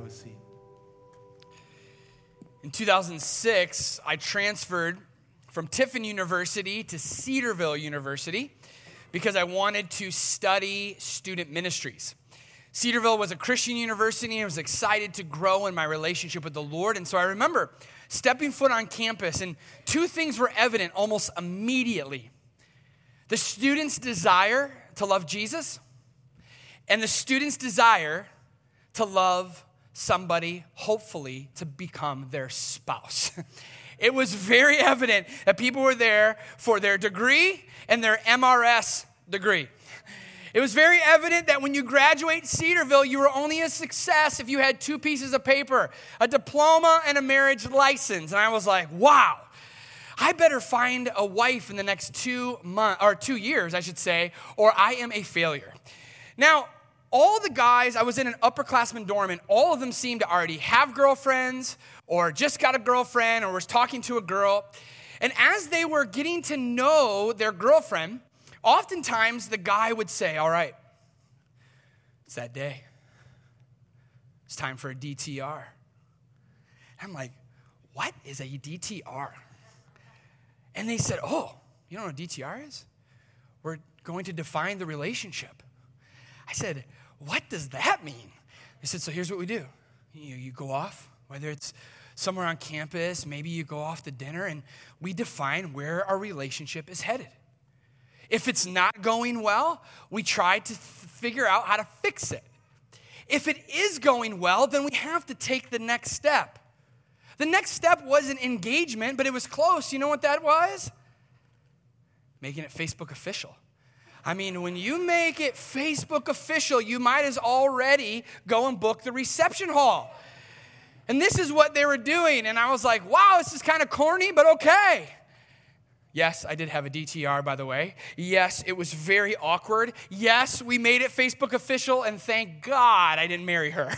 have a seat. In 2006, I transferred from Tiffin University to Cedarville University because I wanted to study student ministries. Cedarville was a Christian university, and I was excited to grow in my relationship with the Lord. And so I remember stepping foot on campus, and two things were evident almost immediately. The students' desire to love Jesus, and the students' desire to love somebody, hopefully, to become their spouse. It was very evident that people were there for their degree and their MRS degree. It was very evident that when you graduate Cedarville, you were only a success if you had two pieces of paper, a diploma and a marriage license. And I was like, wow, I better find a wife in the next 2 years, I should say, or I am a failure. Now, all the guys, I was in an upperclassman dorm, and all of them seemed to already have girlfriends or just got a girlfriend or was talking to a girl. And as they were getting to know their girlfriend, oftentimes the guy would say, all right, it's that day. It's time for a DTR. I'm like, what is a DTR? And they said, oh, you don't know what DTR is? We're going to define the relationship. I said, what does that mean? They said, so here's what we do. You go off, whether it's somewhere on campus, maybe you go off to dinner, and we define where our relationship is headed. If it's not going well, we try to figure out how to fix it. If it is going well, then we have to take the next step. The next step was an engagement, but it was close. You know what that was? Making it Facebook official. I mean, when you make it Facebook official, you might as already go and book the reception hall. And this is what they were doing. And I was like, wow, this is kind of corny, but okay. Yes, I did have a DTR, by the way. Yes, it was very awkward. Yes, we made it Facebook official, and thank God I didn't marry her.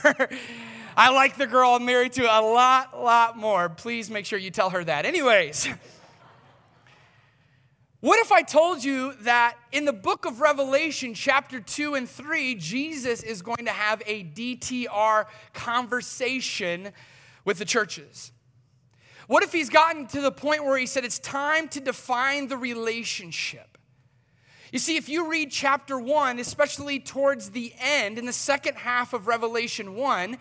I like the girl I'm married to a lot more. Please make sure you tell her that. Anyways, what if I told you that in the book of Revelation, chapter 2 and 3, Jesus is going to have a DTR conversation with the churches? What if he's gotten to the point where he said it's time to define the relationship? You see, if you read chapter 1, especially towards the end, in the second half of Revelation 1,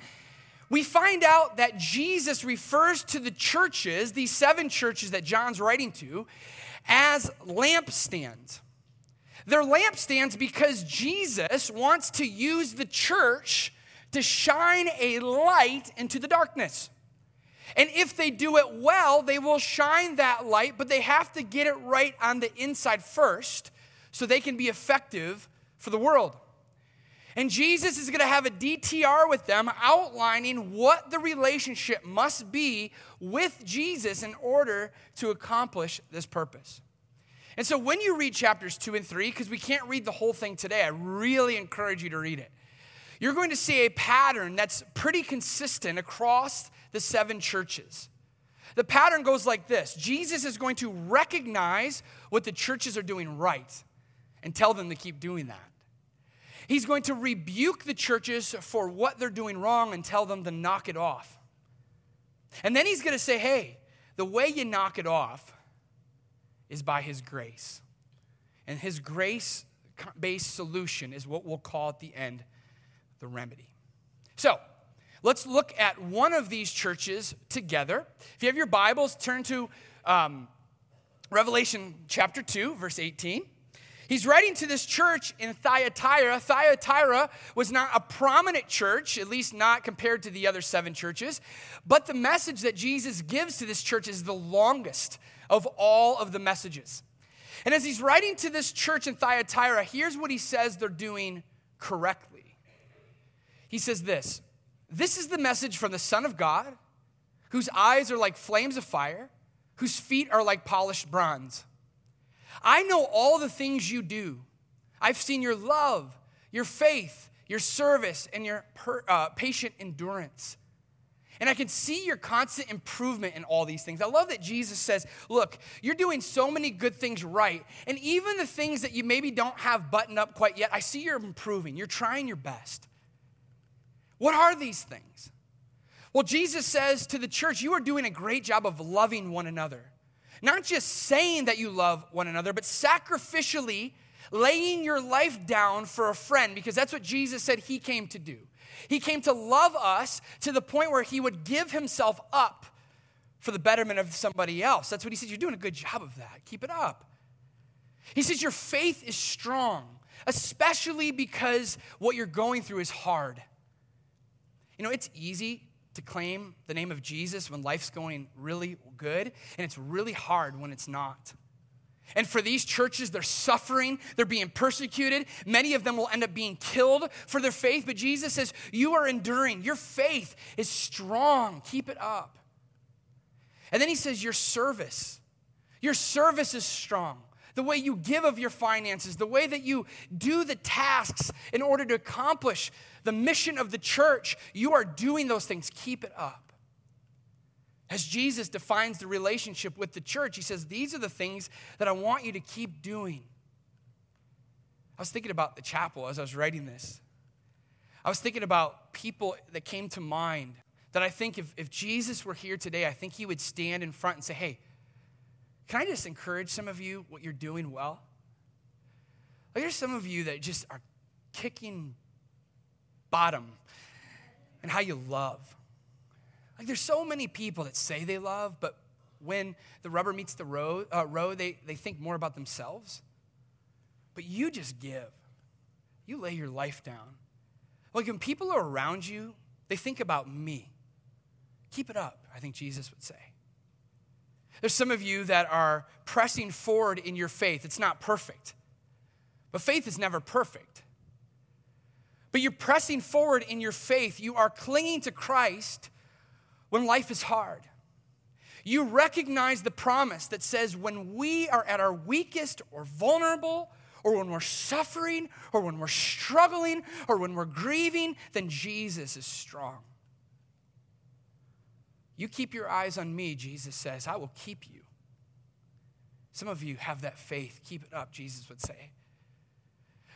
we find out that Jesus refers to the churches, these 7 churches that John's writing to, as lampstands. They're lampstands because Jesus wants to use the church to shine a light into the darkness. And if they do it well, they will shine that light, but they have to get it right on the inside first so they can be effective for the world. And Jesus is going to have a DTR with them outlining what the relationship must be with Jesus in order to accomplish this purpose. And so when you read chapters 2 and 3, because we can't read the whole thing today, I really encourage you to read it. You're going to see a pattern that's pretty consistent across the 7 churches. The pattern goes like this. Jesus is going to recognize what the churches are doing right and tell them to keep doing that. He's going to rebuke the churches for what they're doing wrong and tell them to knock it off. And then he's going to say, hey, the way you knock it off is by his grace. And his grace-based solution is what we'll call at the end the remedy. So let's look at one of these churches together. If you have your Bibles, turn to Revelation chapter 2, verse 18. He's writing to this church in Thyatira. Thyatira was not a prominent church, at least not compared to the other 7 churches. But the message that Jesus gives to this church is the longest of all of the messages. And as he's writing to this church in Thyatira, here's what he says they're doing correctly. He says this, "This is the message from the Son of God, whose eyes are like flames of fire, whose feet are like polished bronze. I know all the things you do. I've seen your love, your faith, your service, and your patient endurance. And I can see your constant improvement in all these things." I love that Jesus says, look, you're doing so many good things right. And even the things that you maybe don't have buttoned up quite yet, I see you're improving. You're trying your best. What are these things? Well, Jesus says to the church, you are doing a great job of loving one another. Not just saying that you love one another, but sacrificially laying your life down for a friend, because that's what Jesus said he came to do. He came to love us to the point where he would give himself up for the betterment of somebody else. That's what he said. You're doing a good job of that. Keep it up. He says your faith is strong, especially because what you're going through is hard. You know, it's easy to claim the name of Jesus when life's going really good, and it's really hard when it's not. And for these churches, they're suffering, they're being persecuted. Many of them will end up being killed for their faith, but Jesus says, you are enduring. Your faith is strong. Keep it up. And then he says, your service is strong. The way you give of your finances, the way that you do the tasks in order to accomplish the mission of the church, you are doing those things. Keep it up. As Jesus defines the relationship with the church, he says, these are the things that I want you to keep doing. I was thinking about the chapel as I was writing this. I was thinking about people that came to mind that I think if Jesus were here today, I think he would stand in front and say, hey, can I just encourage some of you what you're doing well? Like, there's some of you that just are kicking bottom in how you love. Like, there's so many people that say they love, but when the rubber meets the road, they think more about themselves. But you just give. You lay your life down. Like, when people are around you, they think about me. Keep it up, I think Jesus would say. There's some of you that are pressing forward in your faith. It's not perfect, but faith is never perfect. But you're pressing forward in your faith. You are clinging to Christ when life is hard. You recognize the promise that says when we are at our weakest or vulnerable, or when we're suffering, or when we're struggling, or when we're grieving, then Jesus is strong. You keep your eyes on me, Jesus says. I will keep you. Some of you have that faith. Keep it up, Jesus would say.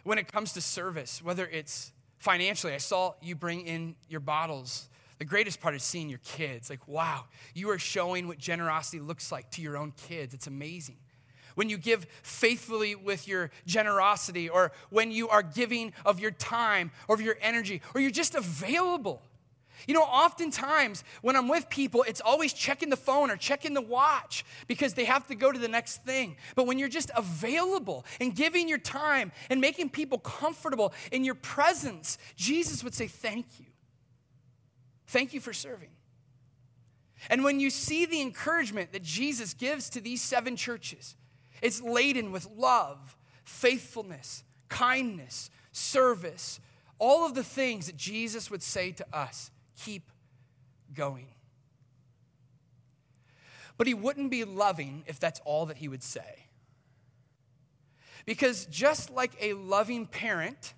When it comes to service, whether it's financially, I saw you bring in your bottles. The greatest part is seeing your kids. Like, wow, you are showing what generosity looks like to your own kids. It's amazing. When you give faithfully with your generosity, or when you are giving of your time, or of your energy, or you're just available. You know, oftentimes when I'm with people, it's always checking the phone or checking the watch because they have to go to the next thing. But when you're just available and giving your time and making people comfortable in your presence, Jesus would say, thank you. Thank you for serving. And when you see the encouragement that Jesus gives to these 7 churches, it's laden with love, faithfulness, kindness, service, all of the things that Jesus would say to us. Keep going. But he wouldn't be loving if that's all that he would say. Because just like a loving parent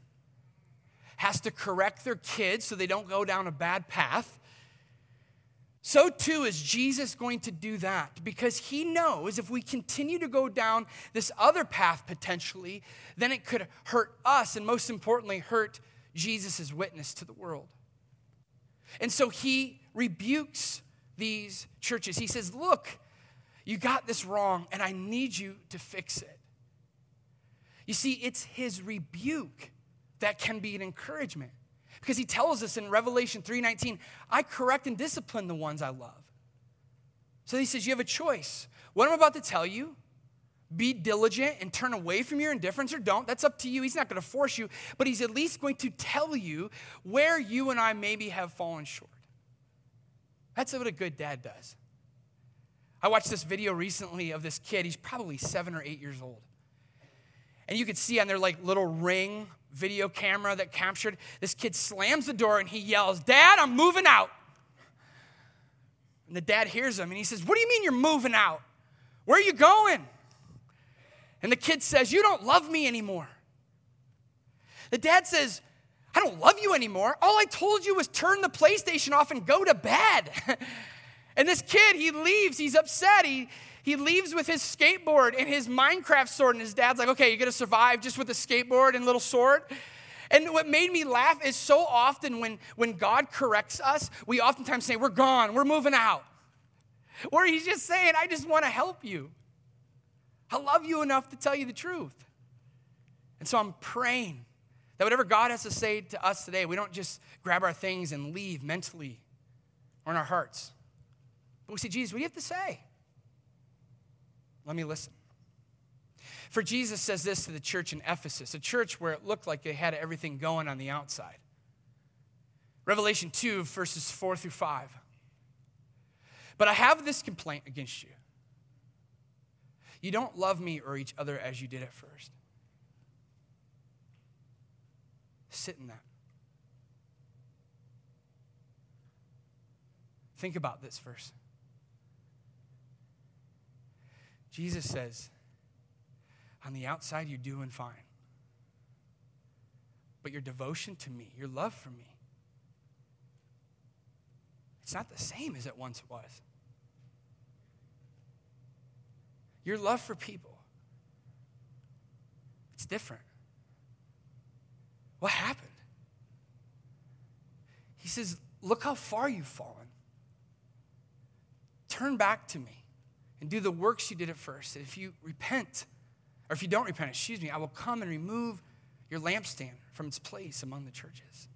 has to correct their kids so they don't go down a bad path, so too is Jesus going to do that, because he knows if we continue to go down this other path potentially, then it could hurt us, and most importantly, hurt Jesus' witness to the world. And so he rebukes these churches. He says, look, you got this wrong, and I need you to fix it. You see, it's his rebuke that can be an encouragement, because he tells us in Revelation 3:19, I correct and discipline the ones I love. So he says, you have a choice. What I'm about to tell you, be diligent and turn away from your indifference, or don't. That's up to you. He's not going to force you, but he's at least going to tell you where you and I maybe have fallen short. That's what a good dad does. I watched this video recently of this kid. He's probably 7 or 8 years old. And you could see on their like little Ring video camera that captured, this kid slams the door and he yells, Dad, I'm moving out. And the dad hears him and he says, what do you mean you're moving out? Where are you going? And the kid says, you don't love me anymore. The dad says, I don't love you anymore. All I told you was turn the PlayStation off and go to bed. And this kid, he leaves. He's upset. He leaves with his skateboard and his Minecraft sword. And his dad's like, okay, you're going to survive just with a skateboard and little sword? And what made me laugh is so often when God corrects us, we oftentimes say, we're gone, we're moving out. Or he's just saying, I just want to help you. I love you enough to tell you the truth. And so I'm praying that whatever God has to say to us today, we don't just grab our things and leave mentally or in our hearts. But we say, Jesus, what do you have to say? Let me listen. For Jesus says this to the church in Ephesus, a church where it looked like they had everything going on the outside. Revelation 2, verses 4 through 5. But I have this complaint against you. You don't love me or each other as you did at first. Sit in that. Think about this verse. Jesus says, on the outside you're doing fine. But your devotion to me, your love for me, it's not the same as it once was. Your love for people, it's different. What happened? He says, look how far you've fallen. Turn back to me and do the works you did at first. If you repent, or if you don't repent, I will come and remove your lampstand from its place among the churches.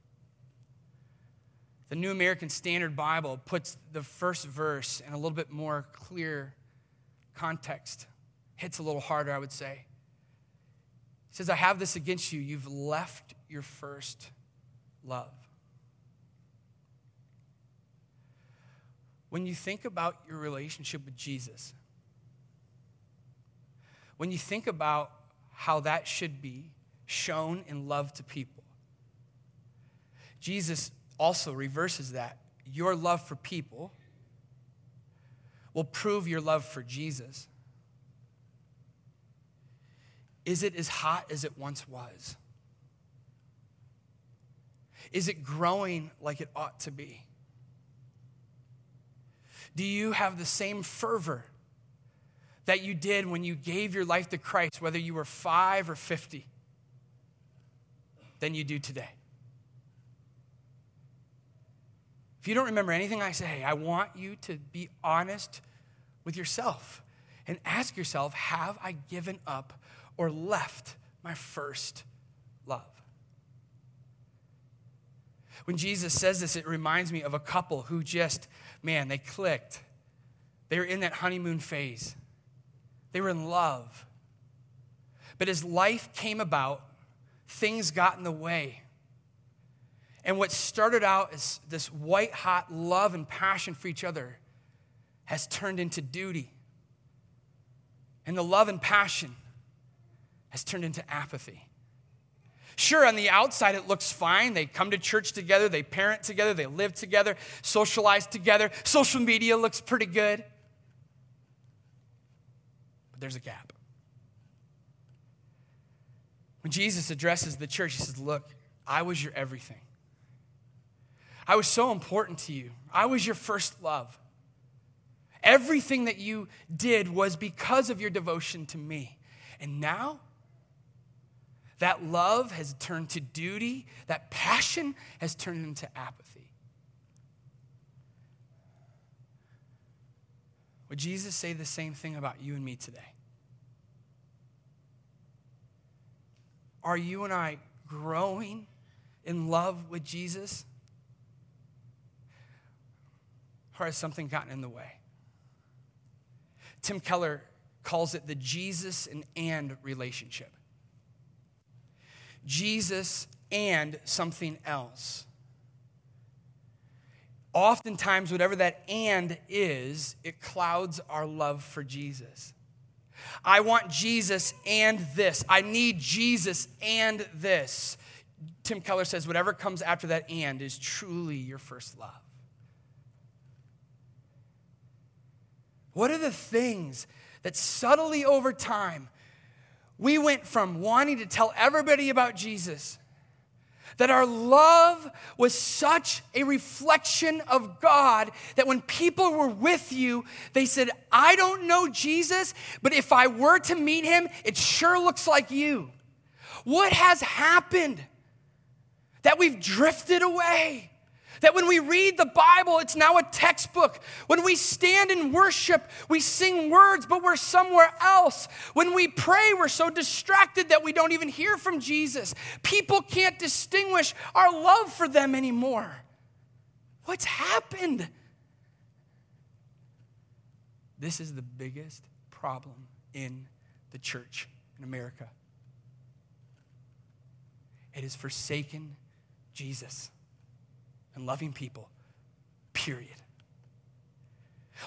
The New American Standard Bible puts the first verse in a little bit more clear context. Hits a little harder, I would say. He says, I have this against you. You've left your first love. When you think about your relationship with Jesus, when you think about how that should be shown in love to people, Jesus also reverses that. Your love for people will prove your love for Jesus. Is it as hot as it once was? Is it growing like it ought to be? Do you have the same fervor that you did when you gave your life to Christ, whether you were 5 or 50, than you do today? If you don't remember anything I say, hey, I want you to be honest with yourself and ask yourself, have I given up or left my first love? When Jesus says this, it reminds me of a couple who just, man, they clicked. They were in that honeymoon phase. They were in love. But as life came about, things got in the way. And what started out as this white-hot love and passion for each other has turned into duty. And the love and passion has turned into apathy. Sure, on the outside it looks fine. They come to church together. They parent together. They live together. Socialize together. Social media looks pretty good. But there's a gap. When Jesus addresses the church, he says, look, I was your everything. I was so important to you. I was your first love. Everything that you did was because of your devotion to me. And now, that love has turned to duty. That passion has turned into apathy. Would Jesus say the same thing about you and me today? Are you and I growing in love with Jesus? Or has something gotten in the way? Tim Keller calls it the Jesus and relationship. Jesus and something else. Oftentimes, whatever that and is, it clouds our love for Jesus. I want Jesus and this. I need Jesus and this. Tim Keller says whatever comes after that and is truly your first love. What are the things that subtly over time we went from wanting to tell everybody about Jesus, that our love was such a reflection of God that when people were with you, they said, I don't know Jesus, but if I were to meet him, it sure looks like you. What has happened that we've drifted away. That when we read the Bible, it's now a textbook. When we stand in worship, we sing words, but we're somewhere else. When we pray, we're so distracted that we don't even hear from Jesus. People can't distinguish our love for them anymore. What's happened? This is the biggest problem in the church in America. It has forsaken Jesus and loving people, period.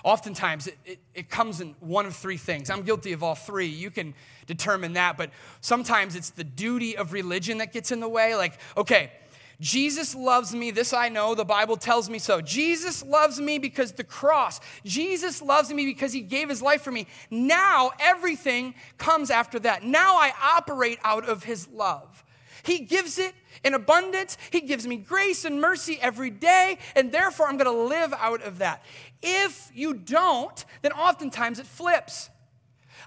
Oftentimes, it comes in one of three things. I'm guilty of all three. You can determine that, but sometimes it's the duty of religion that gets in the way. Like, okay, Jesus loves me. This I know. The Bible tells me so. Jesus loves me because the cross. Jesus loves me because he gave his life for me. Now everything comes after that. Now I operate out of his love. He gives it in abundance. He gives me grace and mercy every day, and therefore I'm going to live out of that. If you don't, then oftentimes it flips.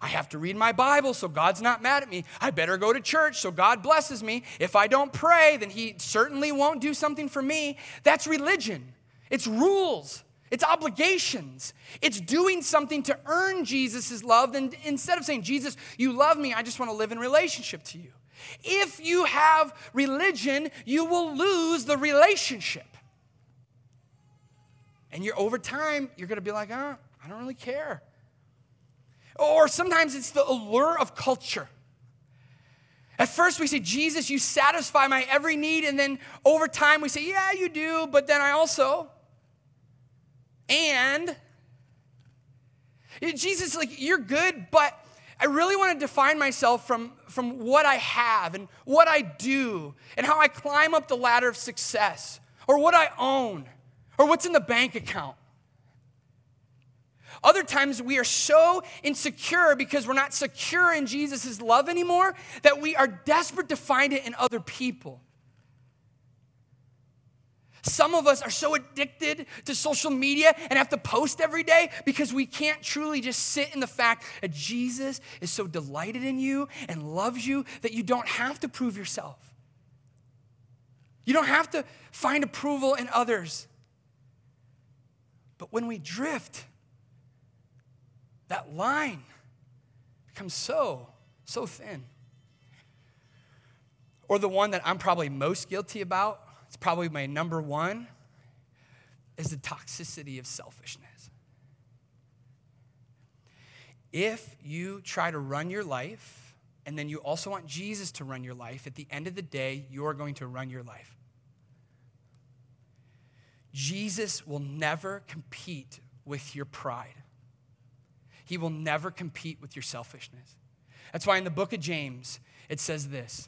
I have to read my Bible, so God's not mad at me. I better go to church, so God blesses me. If I don't pray, then he certainly won't do something for me. That's religion. It's rules. It's obligations. It's doing something to earn Jesus' love. Then instead of saying, Jesus, you love me, I just want to live in relationship to you. If you have religion, you will lose the relationship. And over time, you're going to be like, I don't really care. Or sometimes it's the allure of culture. At first we say, Jesus, you satisfy my every need. And then over time we say, yeah, you do. But then I also. And Jesus, like, you're good, but I really want to define myself from what I have and what I do and how I climb up the ladder of success or what I own or what's in the bank account. Other times we are so insecure because we're not secure in Jesus' love anymore that we are desperate to find it in other people. Some of us are so addicted to social media and have to post every day because we can't truly just sit in the fact that Jesus is so delighted in you and loves you that you don't have to prove yourself. You don't have to find approval in others. But when we drift, that line becomes so thin. Or the one that I'm probably most guilty about, it's probably my number one, is the toxicity of selfishness. If you try to run your life, and then you also want Jesus to run your life, at the end of the day, you're going to run your life. Jesus will never compete with your pride. He will never compete with your selfishness. That's why in the book of James, it says this.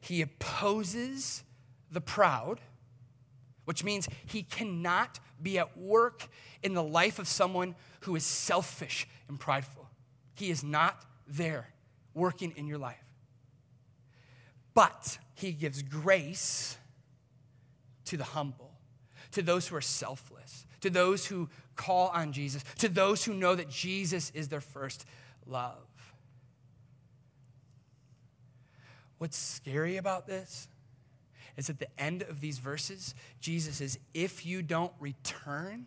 He opposes the proud, which means he cannot be at work in the life of someone who is selfish and prideful. He is not there working in your life. But he gives grace to the humble, to those who are selfless, to those who call on Jesus, to those who know that Jesus is their first love. What's scary about this is at the end of these verses, Jesus says, if you don't return,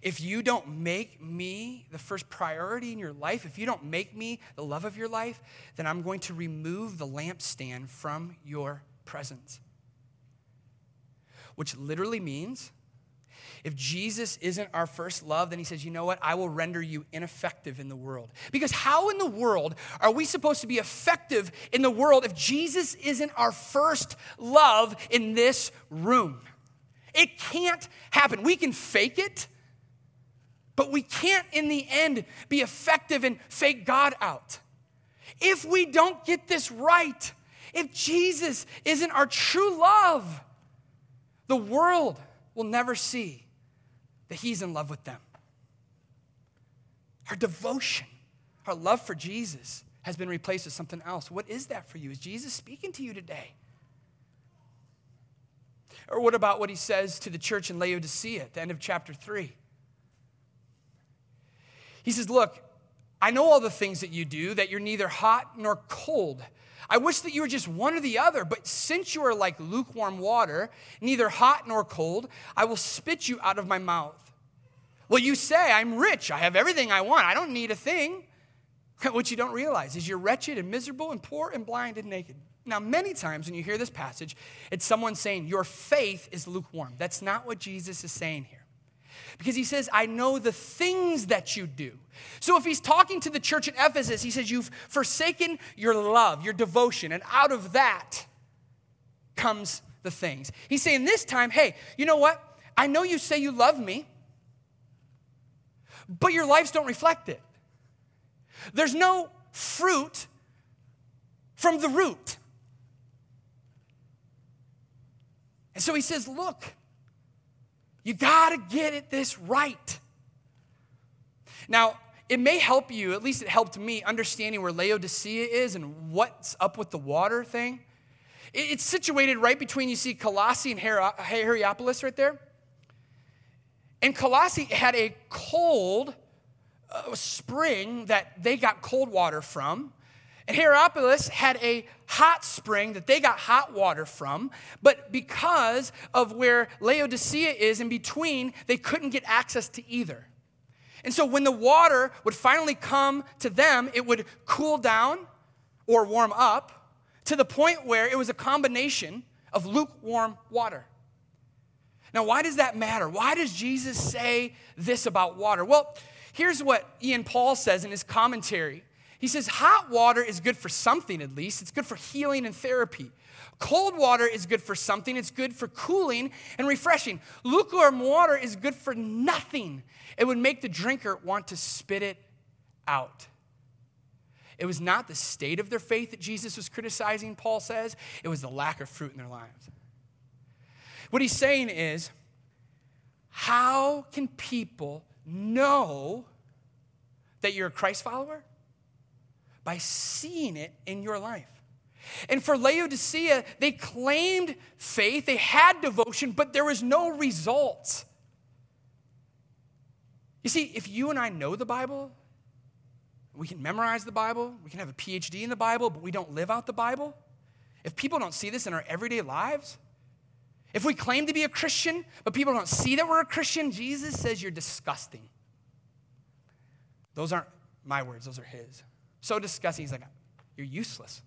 if you don't make me the first priority in your life, if you don't make me the love of your life, then I'm going to remove the lampstand from your presence. Which literally means, if Jesus isn't our first love, then he says, you know what? I will render you ineffective in the world. Because how in the world are we supposed to be effective in the world if Jesus isn't our first love in this room? It can't happen. We can fake it, but we can't in the end be effective and fake God out. If we don't get this right, if Jesus isn't our true love, the world will never see that he's in love with them. Our devotion, our love for Jesus has been replaced with something else. What is that for you? Is Jesus speaking to you today? Or what about what he says to the church in Laodicea at the end of chapter 3? He says, look, I know all the things that you do, that you're neither hot nor cold. I wish that you were just one or the other, but since you are like lukewarm water, neither hot nor cold, I will spit you out of my mouth. Well, you say, I'm rich, I have everything I want, I don't need a thing. What you don't realize is you're wretched and miserable and poor and blind and naked. Now, many times when you hear this passage, it's someone saying, your faith is lukewarm. That's not what Jesus is saying here. Because he says, I know the things that you do. So if he's talking to the church at Ephesus, he says, you've forsaken your love, your devotion, and out of that comes the things. He's saying this time, hey, you know what? I know you say you love me, but your lives don't reflect it. There's no fruit from the root. And so he says, look, you got to get it this right. Now, it may help you, at least it helped me, understanding where Laodicea is and what's up with the water thing. It's situated right between, you see, Colossae and Hierapolis right there. And Colossae had a cold spring that they got cold water from. And Hierapolis had a hot spring that they got hot water from, but because of where Laodicea is in between, they couldn't get access to either. And so when the water would finally come to them, it would cool down or warm up to the point where it was a combination of lukewarm water. Now, why does that matter? Why does Jesus say this about water? Well, here's what Ian Paul says in his commentary. He says, hot water is good for something, at least. It's good for healing and therapy. Cold water is good for something. It's good for cooling and refreshing. Lukewarm water is good for nothing. It would make the drinker want to spit it out. It was not the state of their faith that Jesus was criticizing, Paul says. It was the lack of fruit in their lives. What he's saying is, how can people know that you're a Christ follower? By seeing it in your life. And for Laodicea, they claimed faith, they had devotion, but there was no results. You see, if you and I know the Bible, we can memorize the Bible, we can have a PhD in the Bible, but we don't live out the Bible. If people don't see this in our everyday lives, if we claim to be a Christian, but people don't see that we're a Christian, Jesus says you're disgusting. Those aren't my words, those are his. So disgusting. He's like, you're useless.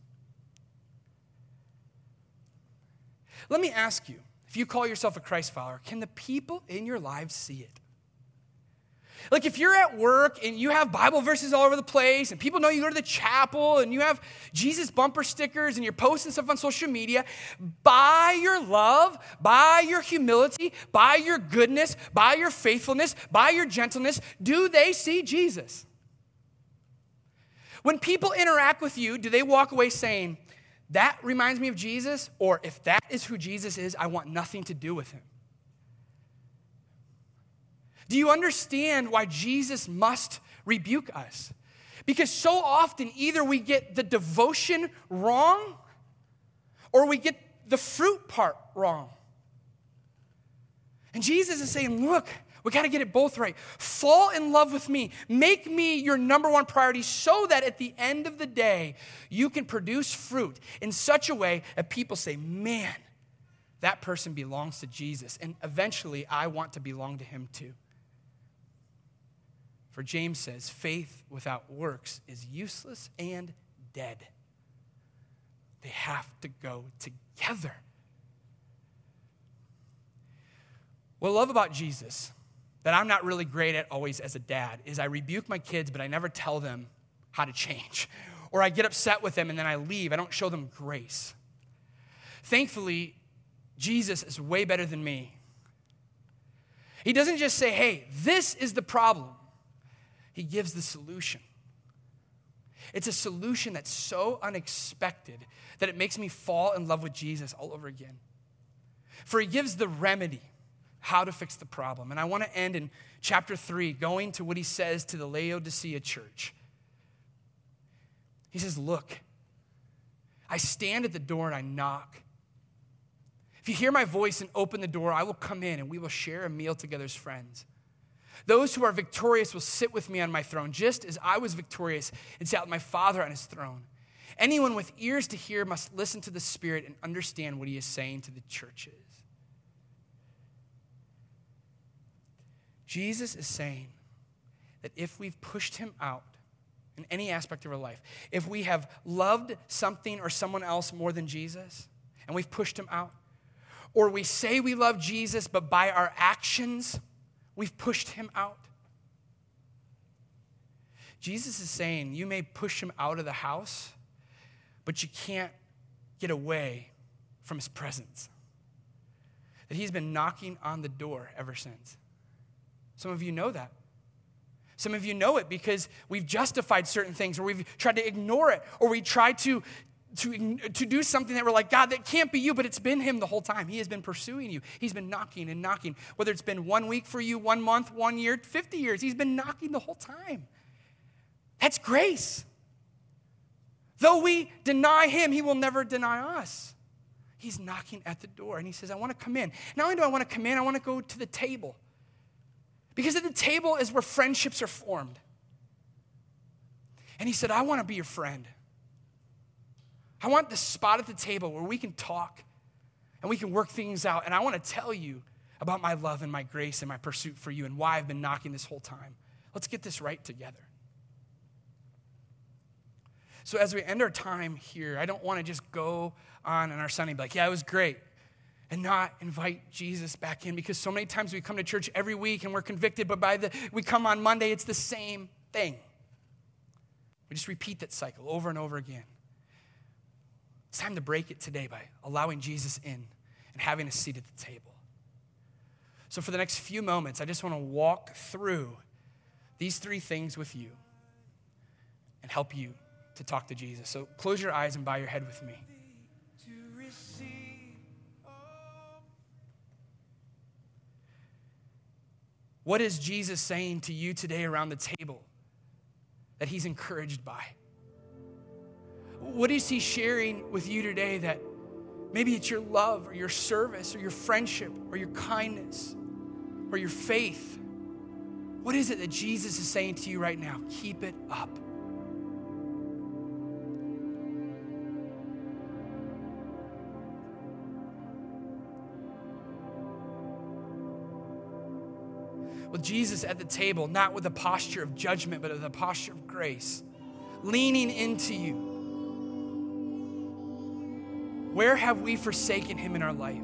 Let me ask you, if you call yourself a Christ follower, can the people in your lives see it? Like if you're at work and you have Bible verses all over the place and people know you go to the chapel and you have Jesus bumper stickers and you're posting stuff on social media, by your love, by your humility, by your goodness, by your faithfulness, by your gentleness, do they see Jesus? When people interact with you, do they walk away saying, that reminds me of Jesus, or if that is who Jesus is, I want nothing to do with him? Do you understand why Jesus must rebuke us? Because so often either we get the devotion wrong or we get the fruit part wrong. And Jesus is saying, look, we got to get it both right. Fall in love with me. Make me your number one priority so that at the end of the day, you can produce fruit in such a way that people say, man, that person belongs to Jesus. And eventually, I want to belong to him too. For James says, faith without works is useless and dead. They have to go together. What I love about Jesus that I'm not really great at always as a dad is I rebuke my kids, but I never tell them how to change. Or I get upset with them and then I leave. I don't show them grace. Thankfully, Jesus is way better than me. He doesn't just say, hey, this is the problem. He gives the solution. It's a solution that's so unexpected that it makes me fall in love with Jesus all over again. For he gives the remedy. How to fix the problem. And I want to end in chapter 3, going to what he says to the Laodicea church. He says, look, I stand at the door and I knock. If you hear my voice and open the door, I will come in and we will share a meal together as friends. Those who are victorious will sit with me on my throne, just as I was victorious and sat with my Father on his throne. Anyone with ears to hear must listen to the Spirit and understand what he is saying to the churches. Jesus is saying that if we've pushed him out in any aspect of our life, if we have loved something or someone else more than Jesus, and we've pushed him out, or we say we love Jesus, but by our actions, we've pushed him out. Jesus is saying you may push him out of the house, but you can't get away from his presence. That he's been knocking on the door ever since. Some of you know that. Some of you know it because we've justified certain things, or we've tried to ignore it, or we try to do something that we're like, God, that can't be you, but it's been him the whole time. He has been pursuing you. He's been knocking and knocking. Whether it's been 1 week for you, 1 month, 1 year, 50 years, he's been knocking the whole time. That's grace. Though we deny him, he will never deny us. He's knocking at the door, and he says, I want to come in. Not only do I want to come in, I want to go to the table. Because at the table is where friendships are formed. And he said, I want to be your friend. I want the spot at the table where we can talk and we can work things out. And I want to tell you about my love and my grace and my pursuit for you and why I've been knocking this whole time. Let's get this right together. So as we end our time here, I don't want to just go on in our Sunday and be like, yeah, it was great, and not invite Jesus back in, because so many times we come to church every week and we're convicted, but we come on Monday, it's the same thing. We just repeat that cycle over and over again. It's time to break it today by allowing Jesus in and having a seat at the table. So for the next few moments, I just want to walk through these 3 things with you and help you to talk to Jesus. So close your eyes and bow your head with me. What is Jesus saying to you today around the table that he's encouraged by? What is he sharing with you today that maybe it's your love or your service or your friendship or your kindness or your faith? What is it that Jesus is saying to you right now? Keep it up. With Jesus at the table, not with a posture of judgment, but with a posture of grace, leaning into you. Where have we forsaken him in our life?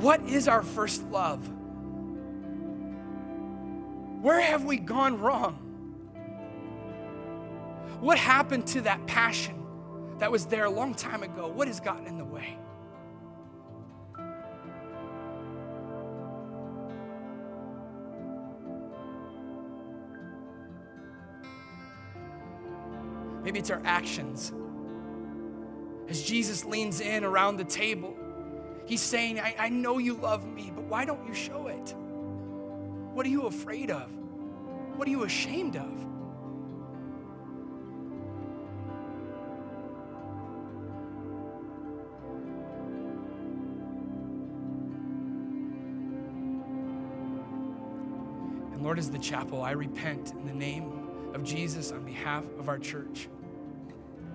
What is our first love? Where have we gone wrong? What happened to that passion that was there a long time ago? What has gotten in the way? Maybe it's our actions. As Jesus leans in around the table, he's saying, I know you love me, but why don't you show it? What are you afraid of? What are you ashamed of? And Lord, as the chapel, I repent in the name of Jesus on behalf of our church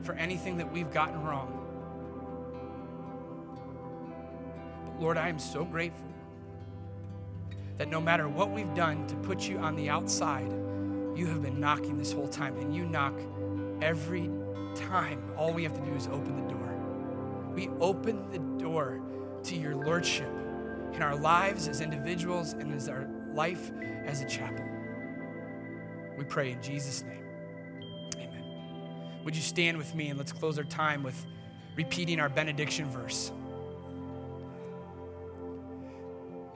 for anything that we've gotten wrong. But Lord, I am so grateful that no matter what we've done to put you on the outside, you have been knocking this whole time, and you knock every time. All we have to do is open the door. We open the door to your lordship in our lives as individuals and as our life as a chapel. We pray in Jesus' name. Would you stand with me, and let's close our time with repeating our benediction verse.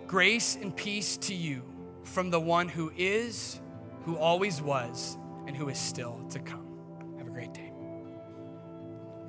Grace and peace to you from the one who is, who always was, and who is still to come. Have a great day.